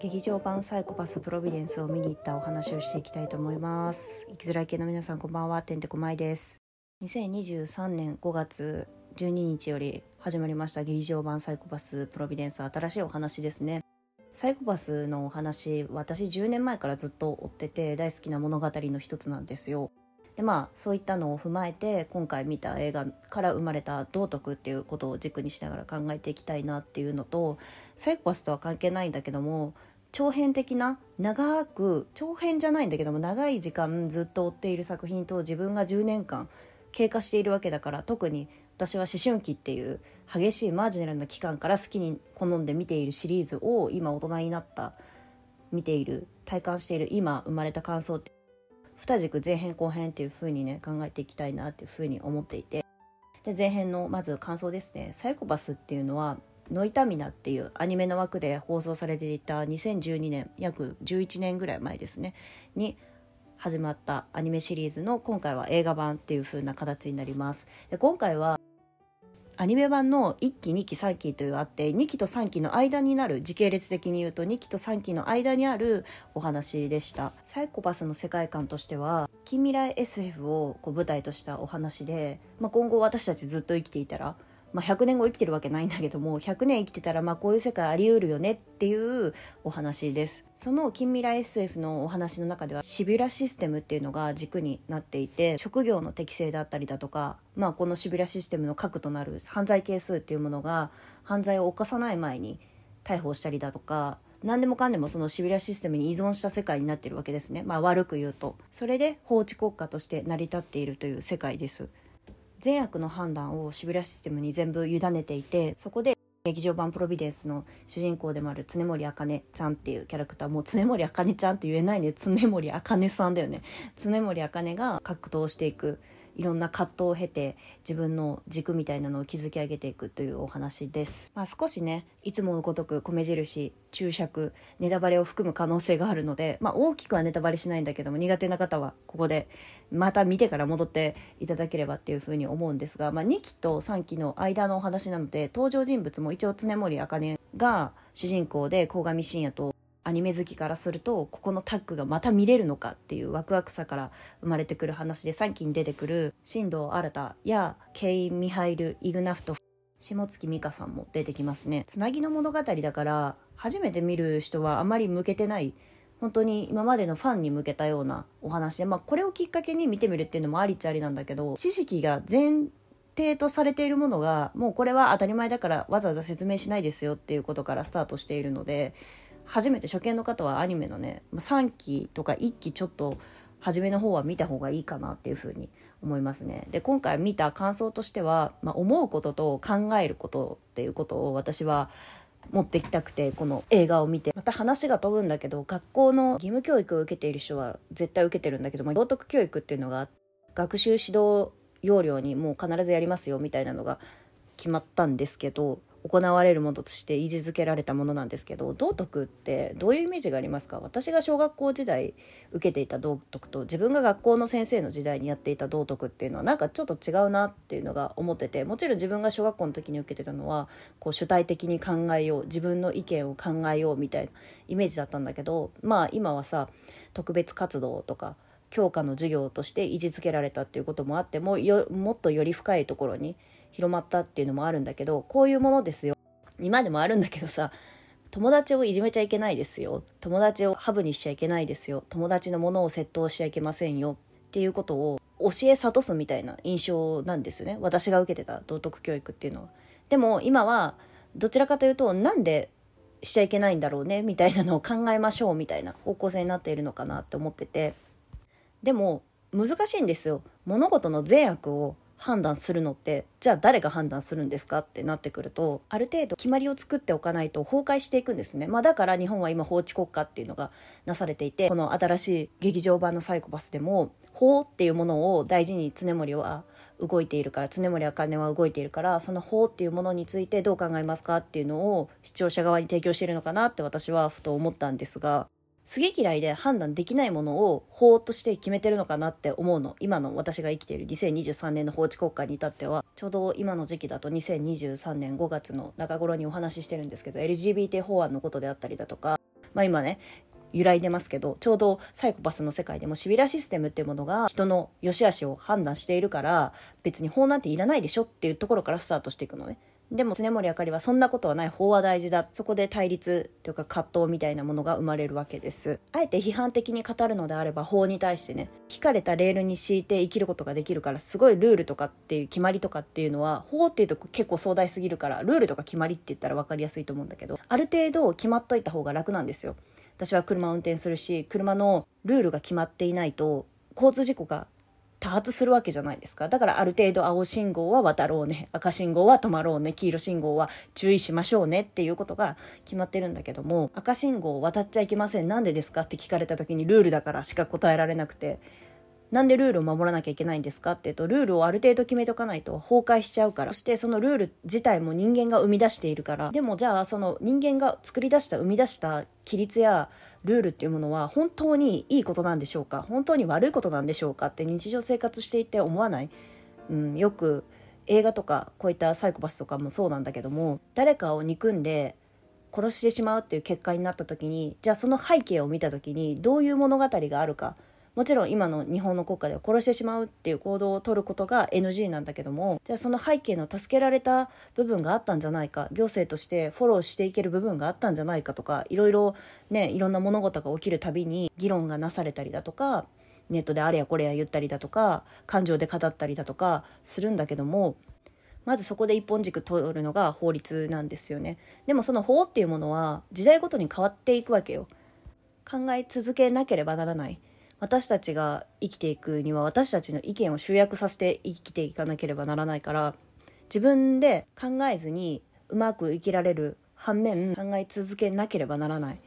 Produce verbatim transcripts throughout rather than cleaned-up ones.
劇場版サイコパスプロビデンスを見に行ったお話をしていきたいと思います。生きづらい系の皆さんこんばんは、てんてこまいです。にせんにじゅうさんねんごがつじゅうににちより始まりました劇場版サイコパスプロビデンス、新しいお話ですね。サイコパスのお話、私じゅうねんまえからずっと追ってて大好きな物語の一つなんですよ。でまあそういったのを踏まえて、今回見た映画から生まれた道徳っていうことを軸にしながら考えていきたいなっていうのと、サイコパスとは関係ないんだけども長編的な、長く長編じゃないんだけども長い時間ずっと追っている作品と、自分がじゅうねんかん経過しているわけだから、特に私は思春期っていう激しいマージナルな期間から好きに好んで見ているシリーズを今大人になった見ている体感している今生まれた感想って、二軸前編後編っていう風にね考えていきたいなっていう風に思っていて、で前編のまず感想ですね。サイコパスっていうのはノイタミナっていうアニメの枠で放送されていたにせんじゅうにねん、約じゅういちねんぐらい前ですねに始まったアニメシリーズの今回は映画版っていう風な形になります。で今回はアニメ版のいっきにきさんきというあって、にきとさんきの間になる、時系列的に言うとにきとさんきの間にあるお話でした。サイコパスの世界観としては近未来 エスエフ をこう舞台としたお話で、まあ、今後私たちずっと生きていたら、まあ、ひゃくねんご生きてるわけないんだけどもひゃくねん生きてたらまあこういう世界あり得るよねっていうお話です。その近未来 エスエフ のお話の中ではシビュラシステムっていうのが軸になっていて、職業の適性だったりだとか、まあ、このシビュラシステムの核となる犯罪係数っていうものが犯罪を犯さない前に逮捕したりだとか、何でもかんでもそのシビュラシステムに依存した世界になってるわけですね、まあ、悪く言うと。それで法治国家として成り立っているという世界です。善悪の判断をシビュラシステムに全部委ねていて、そこで劇場版プロビデンスの主人公でもある常森茜ちゃんっていうキャラクター、もう常森茜ちゃんって言えないね、常森茜さんだよね。常森茜が格闘していく、いろんな葛藤を経て自分の軸みたいなのを築き上げていくというお話です。まあ、少しねいつものごとく米印、注釈、ネタバレを含む可能性があるので、まあ、大きくはネタバレしないんだけども苦手な方はここでまた見てから戻っていただければっていうふうに思うんですが、まあ、にきとさんきの間のお話なので登場人物も一応常森茜が主人公で、鴻上信也とアニメ好きからするとここのタッグがまた見れるのかっていうワクワクさから生まれてくる話で、さんきに出てくる新藤新やケイン・ミハイル・イグナフト、下月美香さんも出てきますね。つなぎの物語だから初めて見る人はあまり向けてない、本当に今までのファンに向けたようなお話で、まあ、これをきっかけに見てみるっていうのもありっちゃありなんだけど、知識が全提とされているものがもうこれは当たり前だからわざわざ説明しないですよっていうことからスタートしているので、初めて初見の方はアニメのねさんきとかいっきちょっと初めの方は見た方がいいかなっていう風に思いますね。で今回見た感想としては、まあ、思うことと考えることっていうことを私は持ってきたくて、この映画を見てまた話が飛ぶんだけど、学校の義務教育を受けている人は絶対受けてるんだけど、まあ、道徳教育っていうのが学習指導要領にもう必ずやりますよみたいなのが決まったんですけど、行われるものとして維持づけられたものなんですけど、道徳ってどういうイメージがありますか？私が小学校時代受けていた道徳と自分が学校の先生の時代にやっていた道徳っていうのはなんかちょっと違うなっていうのが思ってて、もちろん自分が小学校の時に受けてたのはこう主体的に考えよう、自分の意見を考えようみたいなイメージだったんだけど、まあ今はさ特別活動とか教科の授業として維持づけられたっていうこともあって、もうよもっとより深いところに広まったっていうのもあるんだけど、こういうものですよ、今でもあるんだけどさ、友達をいじめちゃいけないですよ、友達をハブにしちゃいけないですよ、友達のものを窃盗しちゃいけませんよっていうことを教え諭すみたいな印象なんですよね、私が受けてた道徳教育っていうのは。でも今はどちらかというとなんでしちゃいけないんだろうねみたいなのを考えましょうみたいな方向性になっているのかなって思ってて、でも難しいんですよ、物事の善悪を判断するのって。じゃあ誰が判断するんですかってなってくると、ある程度決まりを作っておかないと崩壊していくんですね。まあ、だから日本は今法治国家っていうのがなされていて、この新しい劇場版のサイコパスでも法っていうものを大事に常森は動いているから常森茜は動いているから、その法っていうものについてどう考えますかっていうのを視聴者側に提供しているのかなって私はふと思ったんですが、好き嫌いで判断できないものを法として決めてるのかなって思うの。今の私が生きているにせんにじゅうさんねんの法治国家に至っては、ちょうど今の時期だとにせんにじゅうさんねんごがつの中頃にお話ししてるんですけど、 エルジービーティー 法案のことであったりだとか、まあ今ね揺らいでますけど、ちょうどサイコパスの世界でもシビラシステムっていうものが人の良し悪しを判断しているから、別に法なんていらないでしょっていうところからスタートしていくのね。でも常森あかりはそんなことはない、法は大事だ、そこで対立というか葛藤みたいなものが生まれるわけです。あえて批判的に語るのであれば、法に対してね、引かれたレールに敷いて生きることができるから、すごいルールとかっていう決まりとかっていうのは、法っていうと結構壮大すぎるから、ルールとか決まりって言ったら分かりやすいと思うんだけど、ある程度決まっといた方が楽なんですよ。私は車を運転するし、車のルールが決まっていないと交通事故が多発するわけじゃないですか。だからある程度青信号は渡ろうね、赤信号は止まろうね、黄色信号は注意しましょうねっていうことが決まってるんだけども、赤信号を渡っちゃいけません、なんでですかって聞かれた時にルールだからしか答えられなくて、なんでルールを守らなきゃいけないんですかって言うと、ルールをある程度決めとかないと崩壊しちゃうから、そしてそのルール自体も人間が生み出しているから、でもじゃあその人間が作り出した生み出した規律やルールっていうものは本当にいいことなんでしょうか、本当に悪いことなんでしょうかって日常生活していて思わない？うん、よく映画とかこういったサイコパスとかもそうなんだけども、誰かを憎んで殺してしまうっていう結果になった時に、じゃあその背景を見た時にどういう物語があるか。もちろん今の日本の国家では殺してしまうっていう行動を取ることが エヌジー なんだけども、じゃあその背景の助けられた部分があったんじゃないか、行政としてフォローしていける部分があったんじゃないかとか、いろいろね、いろんな物事が起きるたびに議論がなされたりだとか、ネットであれやこれや言ったりだとか、感情で語ったりだとかするんだけども、まずそこで一本軸取るのが法律なんですよね。でもその法っていうものは時代ごとに変わっていくわけよ。考え続けなければならない。私たちが生きていくには、私たちの意見を集約させて生きていかなければならないから、自分で考えずにうまく生きられる反面、考え続けなければならない。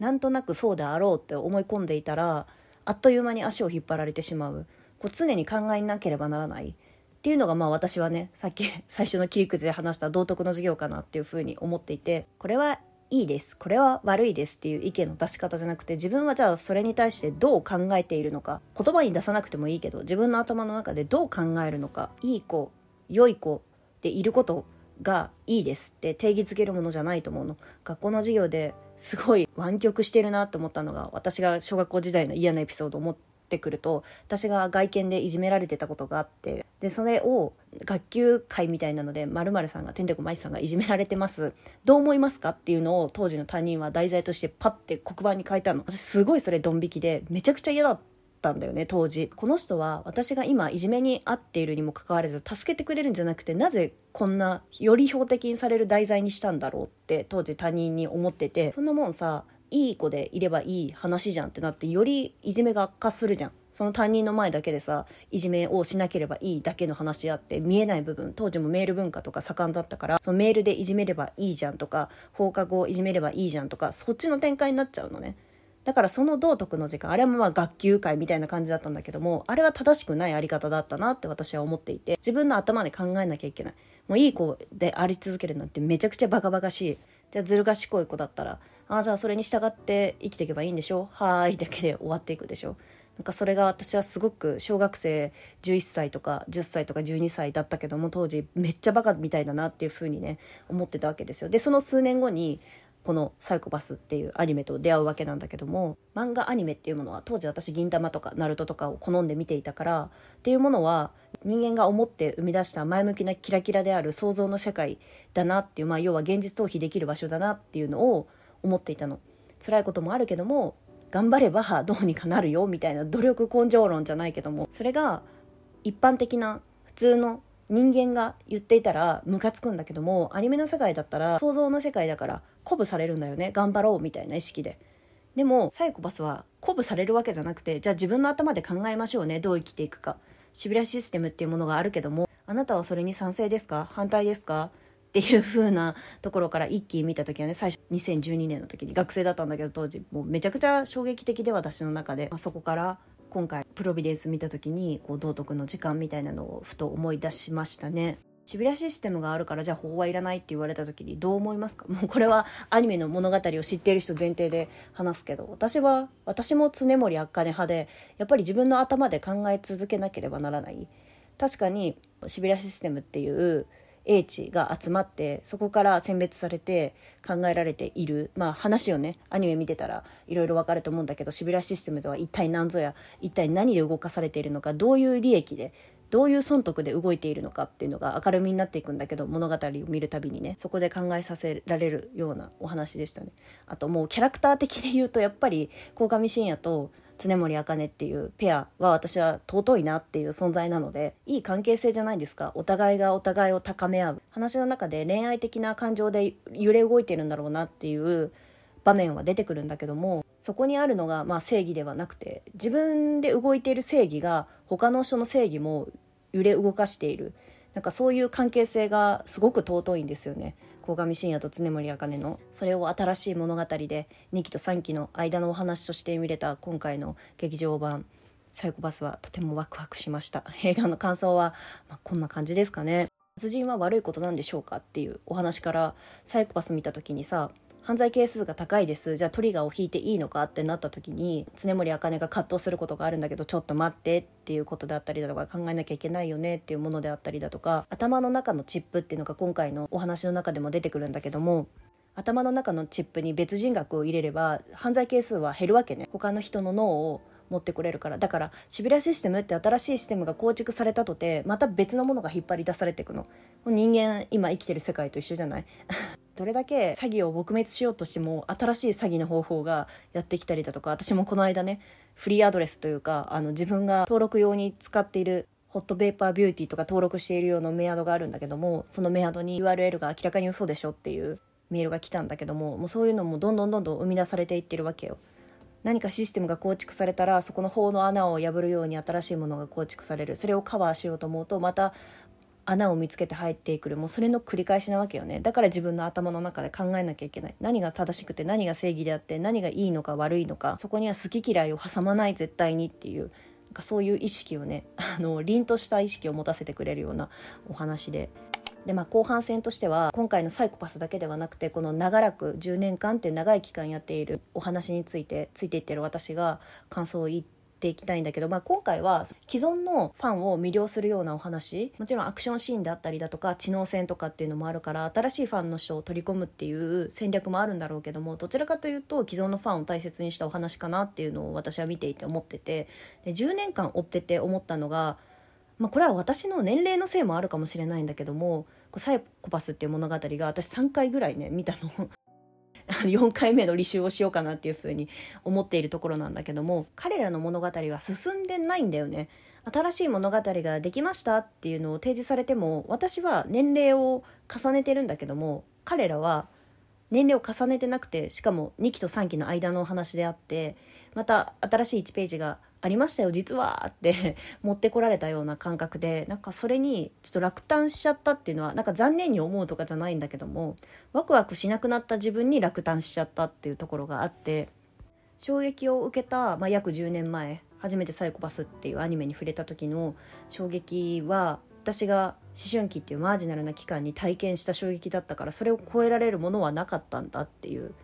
なんとなくそうであろうって思い込んでいたら、あっという間に足を引っ張られてしまう。こう常に考えなければならないっていうのが、まあ私はね、さっき最初の切り口で話した道徳の授業かなっていうふうに思っていて、これはいいです、これは悪いですっていう意見の出し方じゃなくて、自分はじゃあそれに対してどう考えているのか、言葉に出さなくてもいいけど自分の頭の中でどう考えるのか、いい子良い子でいることがいいですって定義づけるものじゃないと思うの。学校の授業ですごい湾曲してるなと思ったのが、私が小学校時代の嫌なエピソードを持ってくると、私が外見でいじめられてたことがあって、でそれを学級会みたいなので、〇〇さんがてんてこまいちさんがいじめられてます、どう思いますかっていうのを当時の担任は題材としてパッて黒板に書いたの。私すごいそれドン引きで、めちゃくちゃ嫌だったんだよね当時。この人は私が今いじめに遭っているにもかかわらず助けてくれるんじゃなくて、なぜこんなより標的にされる題材にしたんだろうって当時担任に思ってて、そんなもんさいい子でいればいい話じゃんってなって、よりいじめが悪化するじゃん。その担任の前だけでさ、いじめをしなければいいだけの話あって、見えない部分、当時もメール文化とか盛んだったから、そのメールでいじめればいいじゃんとか、放課後いじめればいいじゃんとか、そっちの展開になっちゃうのね。だからその道徳の時間、あれはまあ学級会みたいな感じだったんだけども、あれは正しくないあり方だったなって私は思っていて、自分の頭で考えなきゃいけない。もういい子であり続けるなんてめちゃくちゃバカバカしい。じゃあずる賢い子だったら、ああじゃあそれに従って生きていけばいいんでしょ、はーいだけで終わっていくでしょ。なんかそれが私はすごく、小学生じゅういっさいとかじゅっさいとかじゅうにさいだったけども、当時めっちゃバカみたいだなっていう風にね思ってたわけですよ。でその数年後にこのサイコパスっていうアニメと出会うわけなんだけども、漫画アニメっていうものは、当時私銀魂とかナルトとかを好んで見ていたからっていうものは、人間が思って生み出した前向きなキラキラである想像の世界だなっていう、まあ要は現実逃避できる場所だなっていうのを思っていたの。辛いこともあるけども頑張ればどうにかなるよみたいな、努力根性論じゃないけども、それが一般的な普通の人間が言っていたらムカつくんだけども、アニメの世界だったら想像の世界だから鼓舞されるんだよね、頑張ろうみたいな意識で。でもサイコパスは鼓舞されるわけじゃなくて、じゃあ自分の頭で考えましょうね、どう生きていくか、シビラシステムっていうものがあるけども、あなたはそれに賛成ですか反対ですかっていう風なところから一気に見た時はね、最初にせんじゅうにねんの時に学生だったんだけど、当時もうめちゃくちゃ衝撃的で、私の中で、まあ、そこから今回プロビデンス見た時にこう道徳の時間みたいなのをふと思い出しましたね。シビラシステムがあるからじゃあ法はいらないって言われた時にどう思いますか？もうこれはアニメの物語を知っている人前提で話すけど、私は私も常森あかね派で、やっぱり自分の頭で考え続けなければならない。確かにシビラシステムっていう英知が集まって、そこから選別されて考えられている、まあ、話をねアニメ見てたらいろいろ分かると思うんだけど、シビラシステムとは一体何ぞや、一体何で動かされているのか、どういう利益でどういう損得で動いているのかっていうのが明るみになっていくんだけど、物語を見るたびにねそこで考えさせられるようなお話でしたね。あともうキャラクター的で言うと、やっぱり鴻上信也と常森茜っていうペアは私は尊いなっていう存在なので、いい関係性じゃないですか。お互いがお互いを高め合う、話の中で恋愛的な感情で揺れ動いてるんだろうなっていう場面は出てくるんだけども、そこにあるのがまあ正義ではなくて、自分で動いている正義が他の人の正義も揺れ動かしている、なんかそういう関係性がすごく尊いんですよね、鴻上信也と常森茜の。それを新しい物語でにきとさんきの間のお話として見れた今回の劇場版サイコパスはとてもワクワクしました。映画の感想は、まあ、こんな感じですかね。殺人は悪いことなんでしょうかっていうお話から、サイコパス見た時にさ、犯罪係数が高いです、じゃあトリガーを引いていいのかってなった時に、常森茜が葛藤することがあるんだけど、ちょっと待ってっていうことであったりだとか、考えなきゃいけないよねっていうものであったりだとか、頭の中のチップっていうのが今回のお話の中でも出てくるんだけども、頭の中のチップに別人格を入れれば犯罪係数は減るわけね、他の人の脳を持ってくれるから。だからシビラシステムって新しいシステムが構築されたとて、また別のものが引っ張り出されていくの、人間今生きてる世界と一緒じゃないどれだけ詐欺を撲滅しようとしても新しい詐欺の方法がやってきたりだとか、私もこの間ねフリーアドレスというか、あの自分が登録用に使っているホットペーパービューティーとか登録しているようなメアドがあるんだけども、そのメアドに ユーアールエル が明らかに嘘でしょっていうメールが来たんだけども、もうそういうのもどんどんどんどん生み出されていってるわけよ。何かシステムが構築されたら、そこの法の穴を破るように新しいものが構築される、それをカバーしようと思うとまた穴を見つけて入ってくる、もうそれの繰り返しなわけよね。だから自分の頭の中で考えなきゃいけない、何が正しくて何が正義であって何がいいのか悪いのか、そこには好き嫌いを挟まない絶対にっていう、なんかそういう意識をね、あの凛とした意識を持たせてくれるようなお話で、で、まあ、後半戦としては今回のサイコパスだけではなくて、この長らくじゅうねんかんって長い期間やっているお話についてついていってる私が感想を言ってっていきたいんだけど、まあ、今回は既存のファンを魅了するようなお話、もちろんアクションシーンであったりだとか知能戦とかっていうのもあるから、新しいファンの人を取り込むっていう戦略もあるんだろうけども、どちらかというと既存のファンを大切にしたお話かなっていうのを私は見ていて思ってて、でじゅうねんかん追ってて思ったのが、まあ、これは私の年齢のせいもあるかもしれないんだけども、サイコパスっていう物語が私さんかいぐらいね見たのよんかいめの履修をしようかなっていうふうに思っているところなんだけども、彼らの物語は進んでないんだよね。新しい物語ができましたっていうのを提示されても、私は年齢を重ねてるんだけども、彼らは年齢を重ねてなくて、しかもにきとさんきの間のお話であって、また新しいいちページがありましたよ実はって持ってこられたような感覚で、なんかそれにちょっと落胆しちゃったっていうのは、なんか残念に思うとかじゃないんだけども、ワクワクしなくなった自分に落胆しちゃったっていうところがあって、衝撃を受けた、まあ、約じゅうねんまえ初めてサイコパスっていうアニメに触れた時の衝撃は、私が思春期っていうマージナルな期間に体験した衝撃だったから、それを超えられるものはなかったんだっていう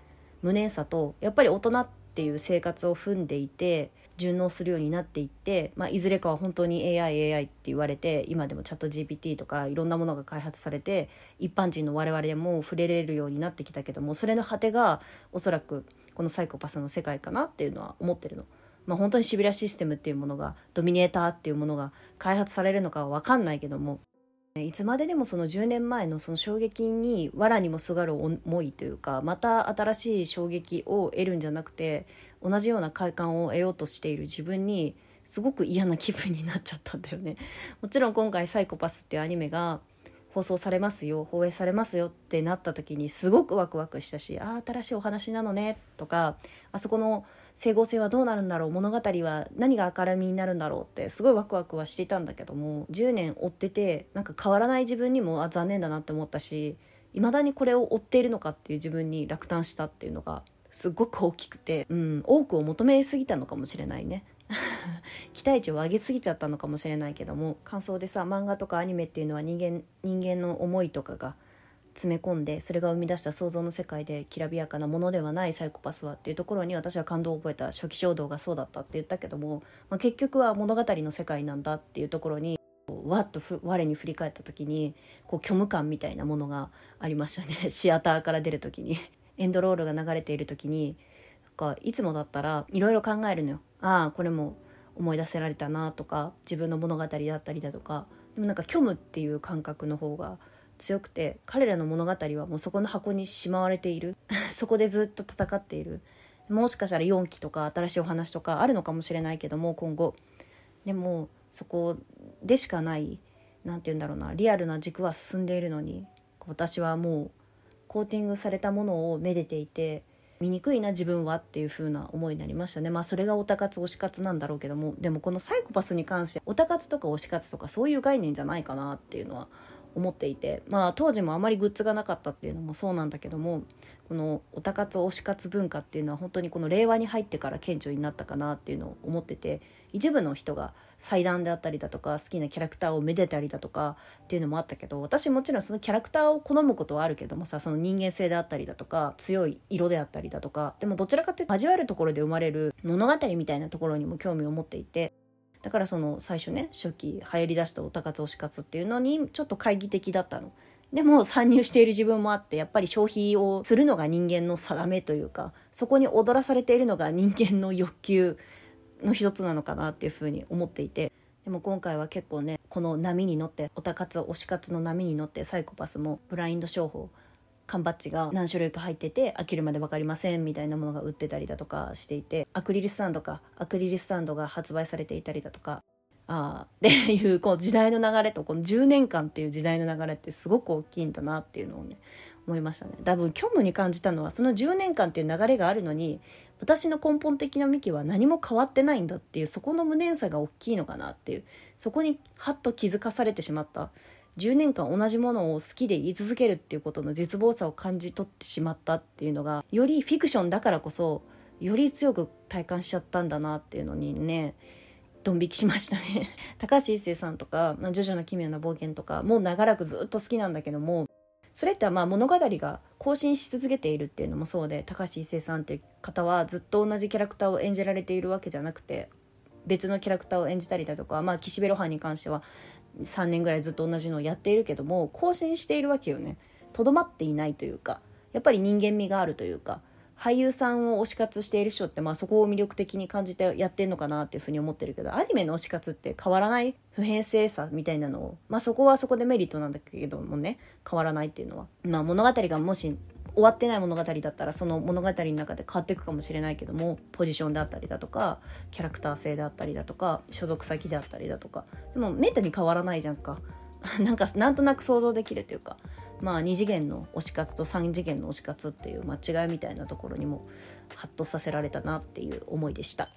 無念さと、やっぱり大人っていう生活を踏んでいて順応するようになっていって、まあ、いずれかは本当に エーアイエーアイ って言われて、今でもチャット ジーピーティー とかいろんなものが開発されて一般人の我々でも触れれるようになってきたけども、それの果てがおそらくこのサイコパスの世界かなっていうのは思ってるの。まあ、本当にシビラシステムっていうものが、ドミネーターっていうものが開発されるのかは分かんないけども、いつまででもそのじゅうねんまえのその衝撃に藁にもすがる思いというか、また新しい衝撃を得るんじゃなくて、同じような快感を得ようとしている自分にすごく嫌な気分になっちゃったんだよね。もちろん今回サイコパスっていうアニメが放送されますよ、放映されますよってなった時にすごくワクワクしたし、ああ新しいお話なのねとか、あそこの整合性はどうなるんだろう、物語は何が明るみになるんだろうってすごいワクワクはしていたんだけども、じゅうねん追っててなんか変わらない自分にもあ残念だなって思ったし、未だにこれを追っているのかっていう自分に落胆したっていうのがすごく大きくて、うん、多くを求めすぎたのかもしれないね期待値を上げすぎちゃったのかもしれないけども、感想でさ、漫画とかアニメっていうのは人間、人間の思いとかが詰め込んで、それが生み出した想像の世界できらびやかなものではないサイコパスはっていうところに私は感動を覚えた。初期衝動がそうだったって言ったけども、まあ、結局は物語の世界なんだっていうところにわっと我に振り返った時にこう虚無感みたいなものがありましたね。シアターから出る時にエンドロールが流れている時になんかいつもだったらいろいろ考えるのよ。ああこれも思い出せられたなとか自分の物語だったりだとか、でもなんか虚無っていう感覚の方が強くて、彼らの物語はもうそこの箱にしまわれているそこでずっと戦っている。もしかしたらよんきとか新しいお話とかあるのかもしれないけども、今後でもそこでしかない、なんて言うんだろうな、リアルな軸は進んでいるのに、私はもうコーティングされたものをめでていて、醜いな自分はっていう風な思いになりましたね。まあそれがオタ活推し活なんだろうけども、でもこのサイコパスに関してオタ活とか推し活とかそういう概念じゃないかなっていうのは思っていて、まあ当時もあまりグッズがなかったっていうのもそうなんだけども、このオタ活推し活文化っていうのは本当にこの令和に入ってから顕著になったかなっていうのを思ってて、一部の人が祭壇であったりだとか好きなキャラクターをめでたりだとかっていうのもあったけど、私もちろんそのキャラクターを好むことはあるけどもさ、その人間性であったりだとか強い色であったりだとか、でもどちらかというと交わるところで生まれる物語みたいなところにも興味を持っていて、だからその最初ね、初期流行りだしたオタ活推し活っていうのにちょっと懐疑的だったの。でも参入している自分もあって、やっぱり消費をするのが人間の定めというか、そこに踊らされているのが人間の欲求の一つなのかなっていうふうに思っていて、でも今回は結構ね、この波に乗ってオタ活推し活の波に乗ってサイコパスもブラインド商法缶バッジが何種類か入ってて飽きるまで分かりませんみたいなものが売ってたりだとかしていて、アクリルスタンドかアクリルスタンドが発売されていたりだとか、あっていうこう時代の流れと、このじゅうねんかんっていう時代の流れってすごく大きいんだなっていうのをね思いましたね。多分虚無に感じたのは、そのじゅうねんかんっていう流れがあるのに私の根本的な幹は何も変わってないんだっていう、そこの無念さが大きいのかなっていう、そこにハッと気づかされてしまった。じゅうねんかん同じものを好きで言い続けるっていうことの絶望さを感じ取ってしまったっていうのが、よりフィクションだからこそより強く体感しちゃったんだなっていうのにね、ドン引きしましたね高橋一生さんとか、まあ、ジョジョの奇妙な冒険とかもう長らくずっと好きなんだけども、それってまあ物語が更新し続けているっていうのもそうで、高橋一生さんっていう方はずっと同じキャラクターを演じられているわけじゃなくて、別のキャラクターを演じたりだとか、まあ岸辺露伴に関してはさんねんぐらいずっと同じのをやっているけども、更新しているわけよね。とどまっていないというか、やっぱり人間味があるというか、俳優さんを推し活している人って、まあ、そこを魅力的に感じてやってんのかなっていうふうに思ってるけど、アニメの推し活って変わらない普遍性さみたいなのを、まあ、そこはそこでメリットなんだけどもね、変わらないっていうのは、まあ、物語がもし終わってない物語だったらその物語の中で変わっていくかもしれないけども、ポジションであったりだとかキャラクター性であったりだとか所属先であったりだとか、でもめったに変わらないじゃんかなんかなんとなく想像できるというか、まあに次元の推し活とさん次元の推し活っていう間違いみたいなところにもハッとさせられたなっていう思いでした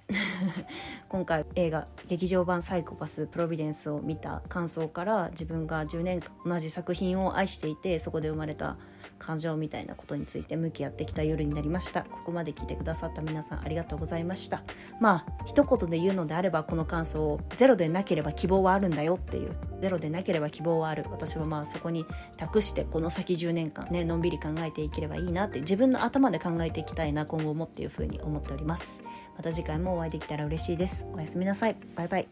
今回映画劇場版サイコパスプロビデンスを見た感想から、自分がじゅうねんかん同じ作品を愛していてそこで生まれた感情みたいなことについて向き合ってきた夜になりました。ここまで聞いてくださった皆さんありがとうございました。まあ一言で言うのであれば、この感想をゼロでなければ希望はあるんだよっていう、ゼロでなければ希望はある、私はまあそこに託してこの先じゅうねんかんね、のんびり考えていければいいなって、自分の頭で考えていきたいな今後もっていう風に思っております。また次回もお会いできたら嬉しいです。おやすみなさい。バイバイ。